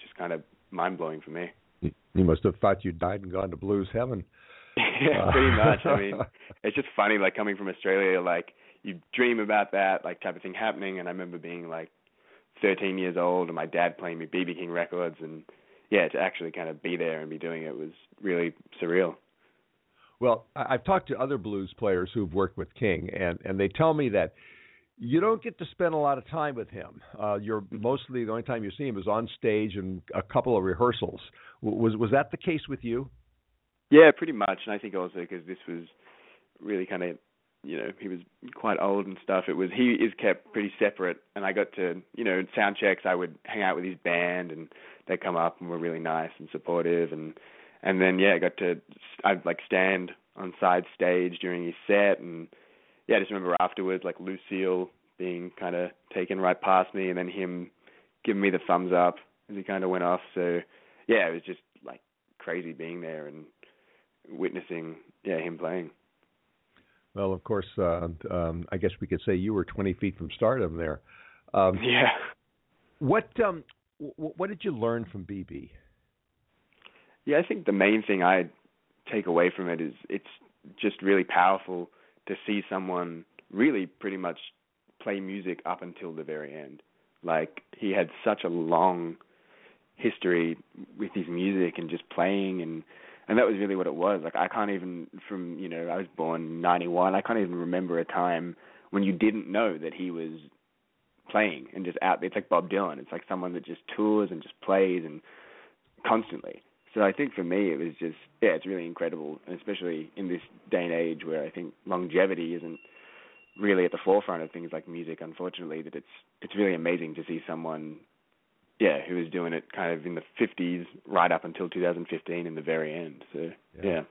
just kind of mind-blowing for me. You must have thought you died and gone to blues heaven. Yeah, pretty much. I mean, it's just funny, like coming from Australia, like you dream about that, like type of thing happening. And I remember being like 13 years old and my dad playing me B.B. King records, and yeah, to actually kind of be there and be doing it was really surreal. Well, I've talked to other blues players who've worked with King, and they tell me that you don't get to spend a lot of time with him. You're mostly, the only time you see him is on stage and a couple of rehearsals. Was that the case with you? Yeah, pretty much. And I think also because this was really kind of, you know, he was quite old and stuff. He is kept pretty separate, and I got to, you know, sound checks. I would hang out with his band, and they come up and were really nice and supportive. And then yeah, I'd like stand on side stage during his set, and yeah, I just remember afterwards like Lucille being kind of taken right past me, and then him giving me the thumbs up as he kind of went off. So yeah, it was just like crazy being there and witnessing him playing. Well, of course, I guess we could say you were 20 feet from stardom there. Yeah. What did you learn from BB? Yeah, I think the main thing I take away from it is it's just really powerful to see someone really pretty much play music up until the very end. Like, he had such a long history with his music and just playing, and that was really what it was. Like, I can't even, from, you know, I was born in 91, I can't even remember a time when you didn't know that he was playing and just out there. It's like Bob Dylan. It's like someone that just tours and just plays and constantly. So I think for me it was just, yeah, it's really incredible, and especially in this day and age where I think longevity isn't really at the forefront of things like music, unfortunately, that it's really amazing to see someone, yeah, who was doing it kind of in the 50s right up until 2015 in the very end. So, yeah.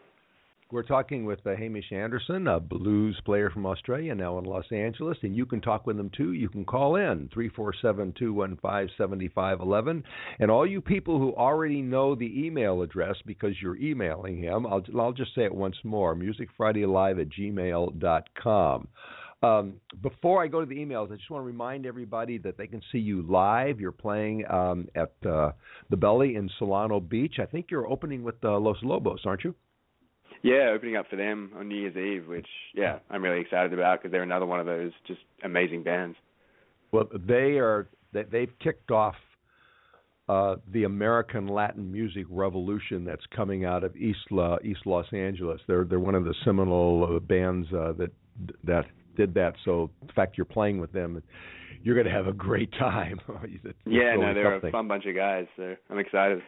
We're talking with Hamish Anderson, a blues player from Australia, now in Los Angeles, and you can talk with him too. You can call in 347-215-7511. And all you people who already know the email address because you're emailing him, I'll just say it once more, musicfridaylive@gmail.com. Before I go to the emails, I just want to remind everybody that they can see you live. You're playing at the Belly in Solano Beach. I think you're opening with Los Lobos, aren't you? Yeah, opening up for them on New Year's Eve, which, yeah, I'm really excited about because they're another one of those just amazing bands. Well, they've kicked off the American Latin music revolution that's coming out of East Los Angeles. They're one of the seminal bands that did that. So the fact you're playing with them, you're going to have a great time. They're a fun bunch of guys. I'm excited.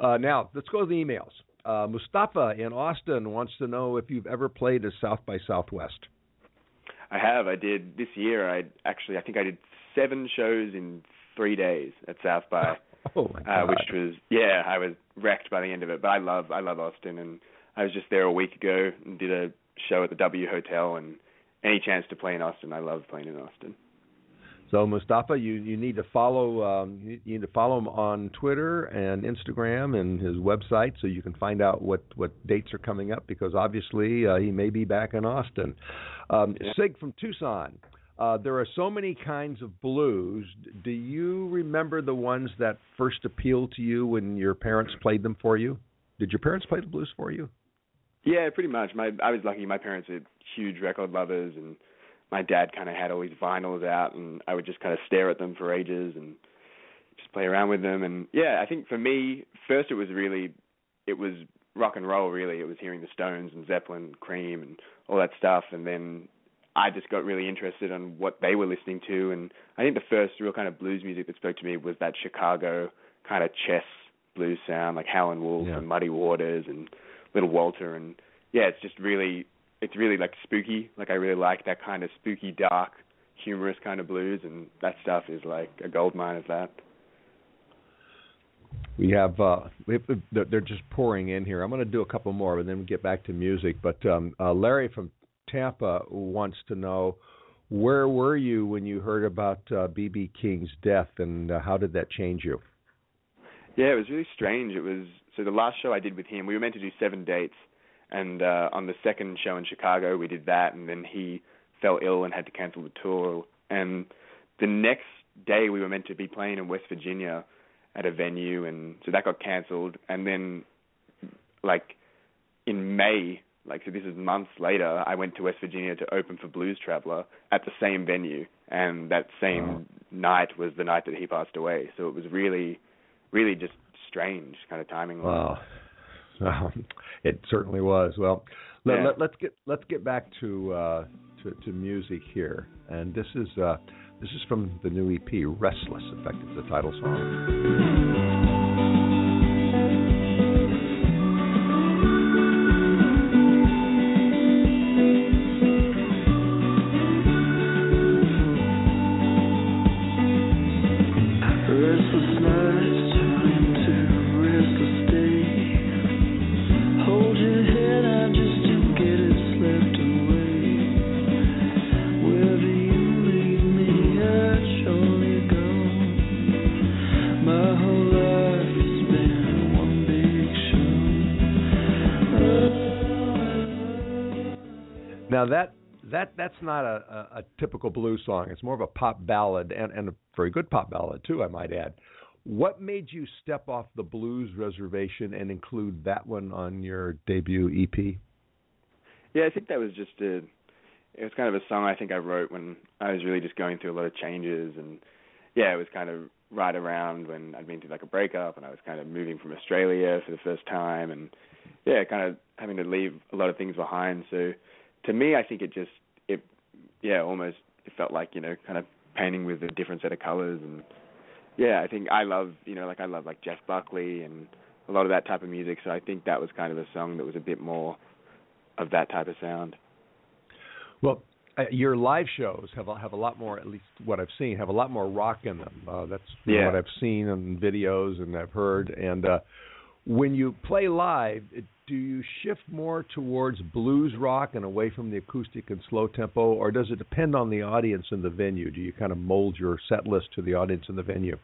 Now, let's go to the emails. Mustafa in Austin wants to know if you've ever played a South by Southwest. I have. I did this year. I did 7 shows in 3 days at South by. Oh my God. Which was, I was wrecked by the end of it. But I love Austin, and I was just there a week ago and did a show at the W Hotel. And any chance to play in Austin, I love playing in Austin. So Mustafa, you need to follow him on Twitter and Instagram and his website so you can find out what dates are coming up, because obviously he may be back in Austin. Sig from Tucson, there are so many kinds of blues. Do you remember the ones that first appealed to you when your parents played them for you? Did your parents play the blues for you? Yeah, pretty much. I was lucky. My parents are huge record lovers, and my dad kind of had all these vinyls out, and I would just kind of stare at them for ages and just play around with them. And yeah, I think for me, first it was rock and roll, really. It was hearing the Stones and Zeppelin and Cream and all that stuff. And then I just got really interested in what they were listening to. And I think the first real kind of blues music that spoke to me was that Chicago kind of chess blues sound, like Howlin' Wolf and Muddy Waters and Little Walter. And yeah, it's really like spooky. Like I really like that kind of spooky, dark, humorous kind of blues, and that stuff is like a goldmine of that. We have they're just pouring in here. I'm going to do a couple more, but then we'll get back to music. But Larry from Tampa wants to know, where were you when you heard about B.B. King's death, and how did that change you? Yeah, it was really strange. It was so the last show I did with him, we were meant to do 7 dates. And on the second show in Chicago, we did that, and then he fell ill and had to cancel the tour. And the next day, we were meant to be playing in West Virginia at a venue, and so that got canceled. And then, in May, so this is months later, I went to West Virginia to open for Blues Traveler at the same venue, and that same night was the night that he passed away. So it was really, really just strange kind of timing. Wow. It certainly was. Well, let's get back to music here, and this is from the new EP, Restless. In fact, it's the title song. Now that's not a typical blues song. It's more of a pop ballad, and a very good pop ballad too, I might add. What made you step off the blues reservation and include that one on your debut EP? Yeah, I think that was just it was kind of a song I think I wrote when I was really just going through a lot of changes, and it was kind of right around when I'd been through a breakup, and I was kind of moving from Australia for the first time, and kind of having to leave a lot of things behind. So to me, I think it felt like, kind of painting with a different set of colors. And I think I love Jeff Buckley and a lot of that type of music. So I think that was kind of a song that was a bit more of that type of sound. Well, your live shows have a lot more, at least what I've seen, have a lot more rock in them. That's what I've seen in videos and I've heard. And when you play live, do you shift more towards blues rock and away from the acoustic and slow tempo, or does it depend on the audience and the venue? Do you kind of mold your set list to the audience and the venue?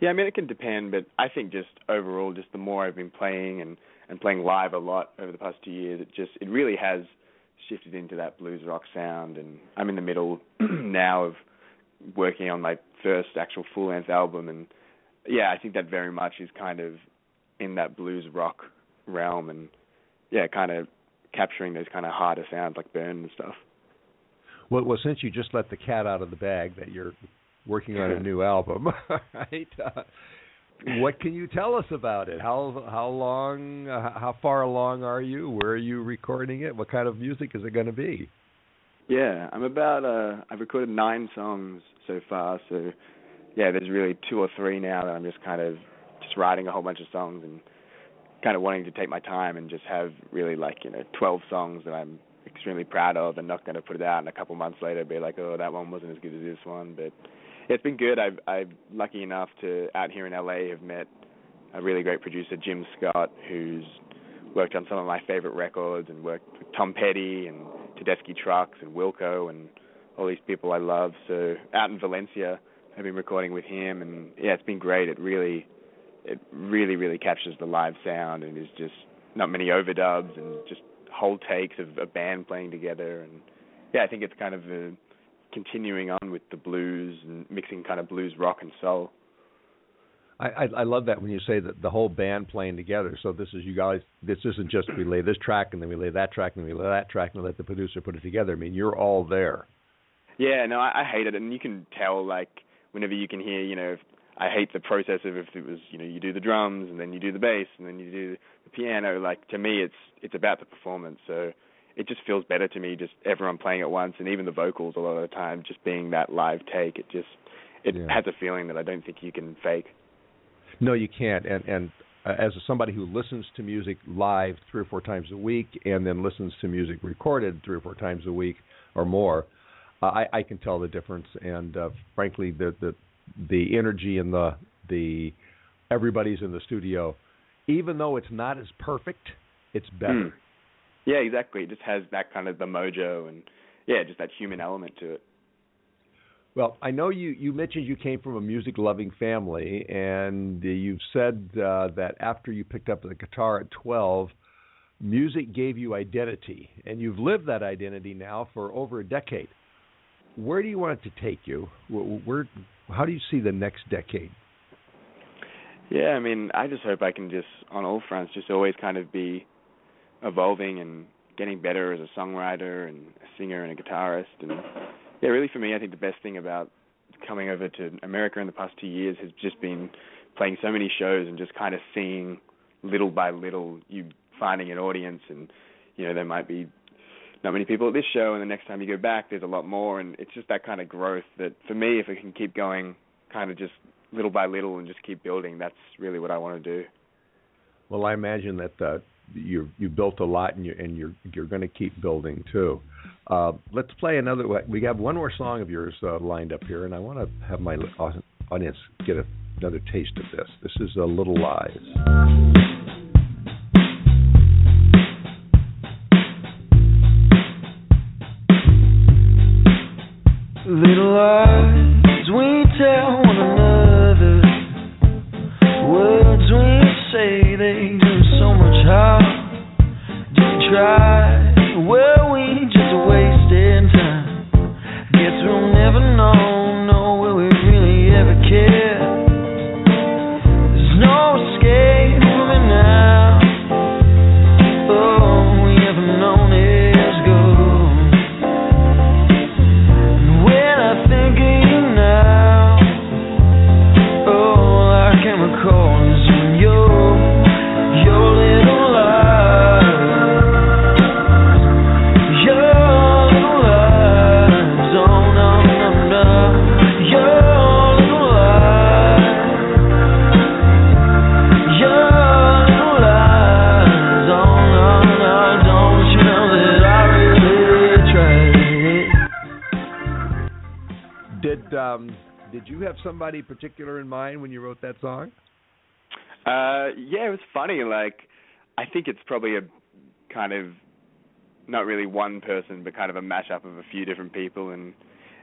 Yeah, I mean, it can depend, but I think just overall, just the more I've been playing and playing live a lot over the past 2 years, it really has shifted into that blues rock sound. And I'm in the middle now of working on my first actual full-length album, and I think that very much is kind of in that blues rock realm, and kind of capturing those kind of harder sounds like Burn and stuff. Well, since you just let the cat out of the bag that you're working on a new album, right? What can you tell us about it? How long? How far along are you? Where are you recording it? What kind of music is it going to be? Yeah, I'm about, I've recorded 9 songs so far, so yeah, there's really 2 or 3 now that I'm just kind of just writing a whole bunch of songs and kind of wanting to take my time and just have really, like, you know, 12 songs that I'm extremely proud of and not going to put it out and a couple months later be like, oh, that one wasn't as good as this one. But it's been good. I'm lucky enough to, out here in LA, have met a really great producer, Jim Scott, who's worked on some of my favorite records and worked with Tom Petty and Tedeschi Trucks and Wilco and all these people I love. So out in Valencia, I've been recording with him, and yeah, it's been great. It really captures the live sound, and there's just not many overdubs and just whole takes of a band playing together. And yeah, I think it's kind of continuing on with the blues and mixing kind of blues, rock, and soul. I love that when you say that the whole band playing together. So this is you guys. This isn't just we lay this track and then we lay that track and then we lay that track and let the producer put it together. I mean, you're all there. Yeah, no, I hate it, and you can tell like whenever you can hear, you know, I hate the process of if it was, you know, you do the drums and then you do the bass and then you do the piano. Like to me, it's about the performance. So it just feels better to me just everyone playing at once, and even the vocals a lot of the time just being that live take. It has a feeling that I don't think you can fake. No, you can't. And as somebody who listens to music live 3 or 4 times a week and then listens to music recorded 3 or 4 times a week or more, I can tell the difference. And frankly, the energy and the everybody's in the studio, even though it's not as perfect, it's better. Yeah, exactly. It just has that kind of the mojo and yeah, just that human element to it. Well, I know you mentioned you came from a music-loving family, and you've said that after you picked up the guitar at 12, music gave you identity, and you've lived that identity now for over a decade. Where do you want it to take you? How do you see the next decade? Yeah, I mean, I just hope I can just, on all fronts, just always kind of be evolving and getting better as a songwriter and a singer and a guitarist. And yeah, really for me, I think the best thing about coming over to America in the past 2 years has just been playing so many shows and just kind of seeing little by little you finding an audience, and you know there might be not many people at this show, and the next time you go back there's a lot more, and it's just that kind of growth that for me, if it can keep going kind of just little by little and just keep building, that's really what I want to do. Well, I imagine that you built a lot, and you're going to keep building too. Let's play another. We have one more song of yours lined up here, and I want to have my audience get another taste of this. This is "Little Lies." Little lies we tell one another, words we say, they do so much harm. Do you try? Were we just wasting time? Guess we'll never know, will we really ever care? Did you have somebody particular in mind when you wrote that song? Yeah, it was funny. Like, I think it's probably a kind of not really one person, but kind of a mashup of a few different people. And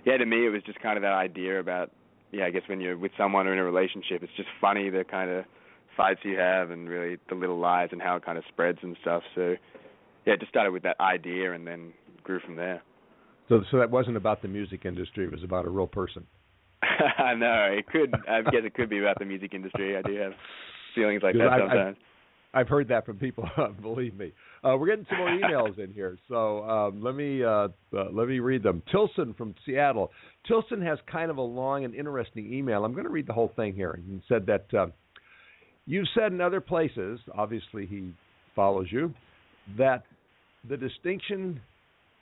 yeah, to me, it was just kind of that idea about, yeah, I guess when you're with someone or in a relationship, it's just funny the kind of fights you have and really the little lies and how it kind of spreads and stuff. So yeah, it just started with that idea and then grew from there. So that wasn't about the music industry. It was about a real person. No, it could. I guess it could be about the music industry. I do have feelings like that sometimes. I've heard that from people. Believe me. We're getting some more emails in here, so let me read them. Tilson from Seattle. Tilson has kind of a long and interesting email. I'm going to read the whole thing here. He said that you've said in other places. Obviously, he follows you. That the distinction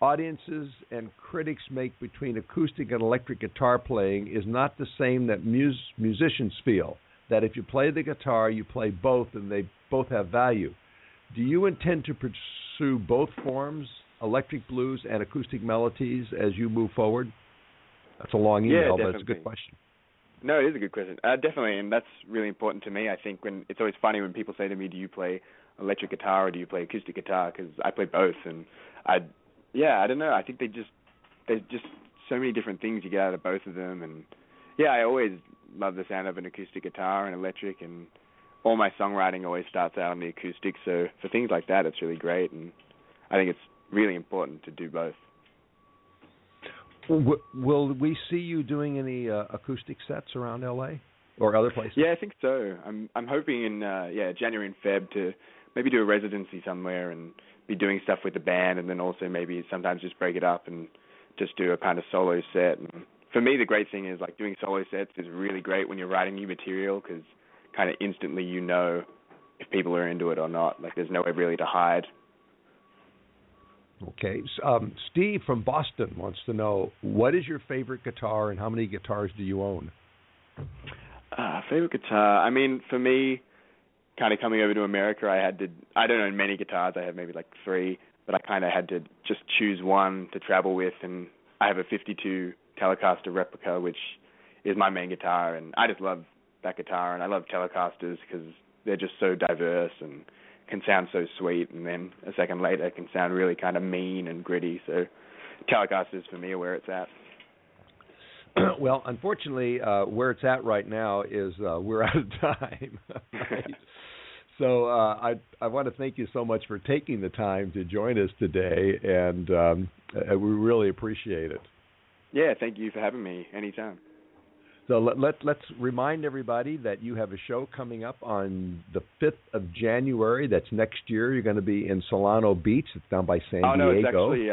audiences and critics make between acoustic and electric guitar playing is not the same that musicians feel, that if you play the guitar, you play both and they both have value. Do you intend to pursue both forms, electric blues and acoustic melodies, as you move forward? That's a long email, but it's a good question. No, it is a good question. Definitely, and that's really important to me. I think when it's always funny when people say to me, do you play electric guitar or do you play acoustic guitar? Because I play both, and I don't know. I think there's just so many different things you get out of both of them, and I always love the sound of an acoustic guitar and electric, and all my songwriting always starts out on the acoustic, so for things like that, it's really great, and I think it's really important to do both. Will we see you doing any acoustic sets around L.A. or other places? Yeah, I think so. I'm hoping in January and Feb to maybe do a residency somewhere and be doing stuff with the band, and then also maybe sometimes just break it up and just do a kind of solo set. And for me, the great thing is like doing solo sets is really great when you're writing new material because kind of instantly you know if people are into it or not. Like there's no way really to hide. Okay. Steve from Boston wants to know, what is your favorite guitar and how many guitars do you own? Favorite guitar? I mean, for me, kind of coming over to America, I don't own many guitars. I have maybe like three, but I kind of had to just choose one to travel with. And I have a 52 Telecaster replica, which is my main guitar. And I just love that guitar. And I love Telecasters because they're just so diverse and can sound so sweet, and then a second later it can sound really kind of mean and gritty. So Telecasters for me are where it's at. Well, unfortunately, where it's at right now is we're out of time. Right? So I want to thank you so much for taking the time to join us today, and we really appreciate it. Yeah, thank you for having me anytime. So let's remind everybody that you have a show coming up on the 5th of January. That's next year. You're going to be in Solano Beach. It's down by San Diego. Oh, no, it's actually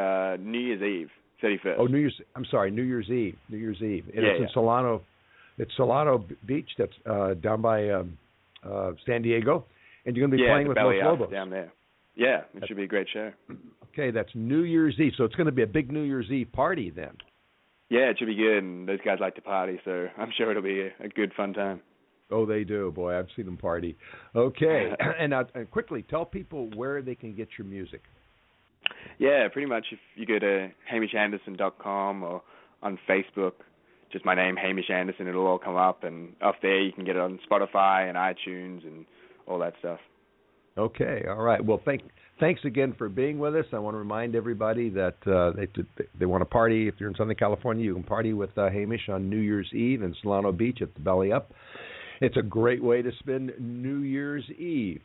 New Year's Eve, 31st. Oh, New Year's Eve. New Year's Eve. And it's in Solano. It's Solano Beach. That's down by San Diego. And you're going to be playing with Los Lobos. Down there. Yeah, that should be a great show. Okay, that's New Year's Eve. So it's going to be a big New Year's Eve party then. Yeah, it should be good, and those guys like to party, so I'm sure it'll be a good, fun time. Oh, they do, boy. I've seen them party. Okay, and quickly, tell people where they can get your music. Yeah, pretty much if you go to hamishanderson.com or on Facebook, just my name, Hamish Anderson, it'll all come up, and off there you can get it on Spotify and iTunes and all that stuff. Okay, all right. Well, thanks again for being with us. I want to remind everybody that they want to party. If you're in Southern California, you can party with Hamish on New Year's Eve in Solano Beach at the Belly Up. It's a great way to spend New Year's Eve.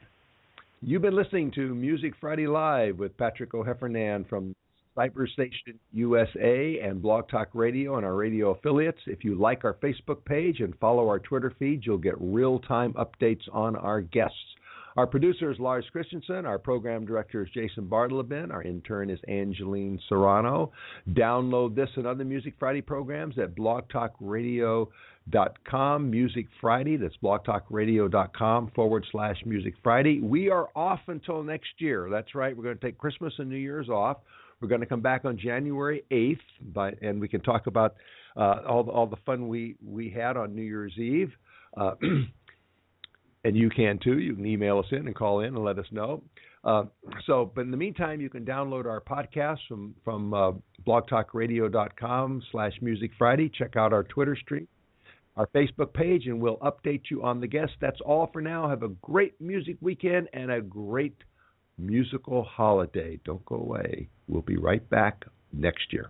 You've been listening to Music Friday Live with Patrick O'Heffernan from CyberStation USA and Blog Talk Radio and our radio affiliates. If you like our Facebook page and follow our Twitter feed, you'll get real-time updates on our guests. Our producer is Lars Christensen. Our program director is Jason Bartleben. Our intern is Angeline Serrano. Download this and other Music Friday programs at blogtalkradio.com. Music Friday, that's blogtalkradio.com/Music Friday. We are off until next year. That's right. We're going to take Christmas and New Year's off. We're going to come back on January 8th, and we can talk about all the fun we had on New Year's Eve. And you can, too. You can email us in and call in and let us know. But in the meantime, you can download our podcast from blogtalkradio.com/Music Friday. Check out our Twitter stream, our Facebook page, and we'll update you on the guests. That's all for now. Have a great music weekend and a great musical holiday. Don't go away. We'll be right back next year.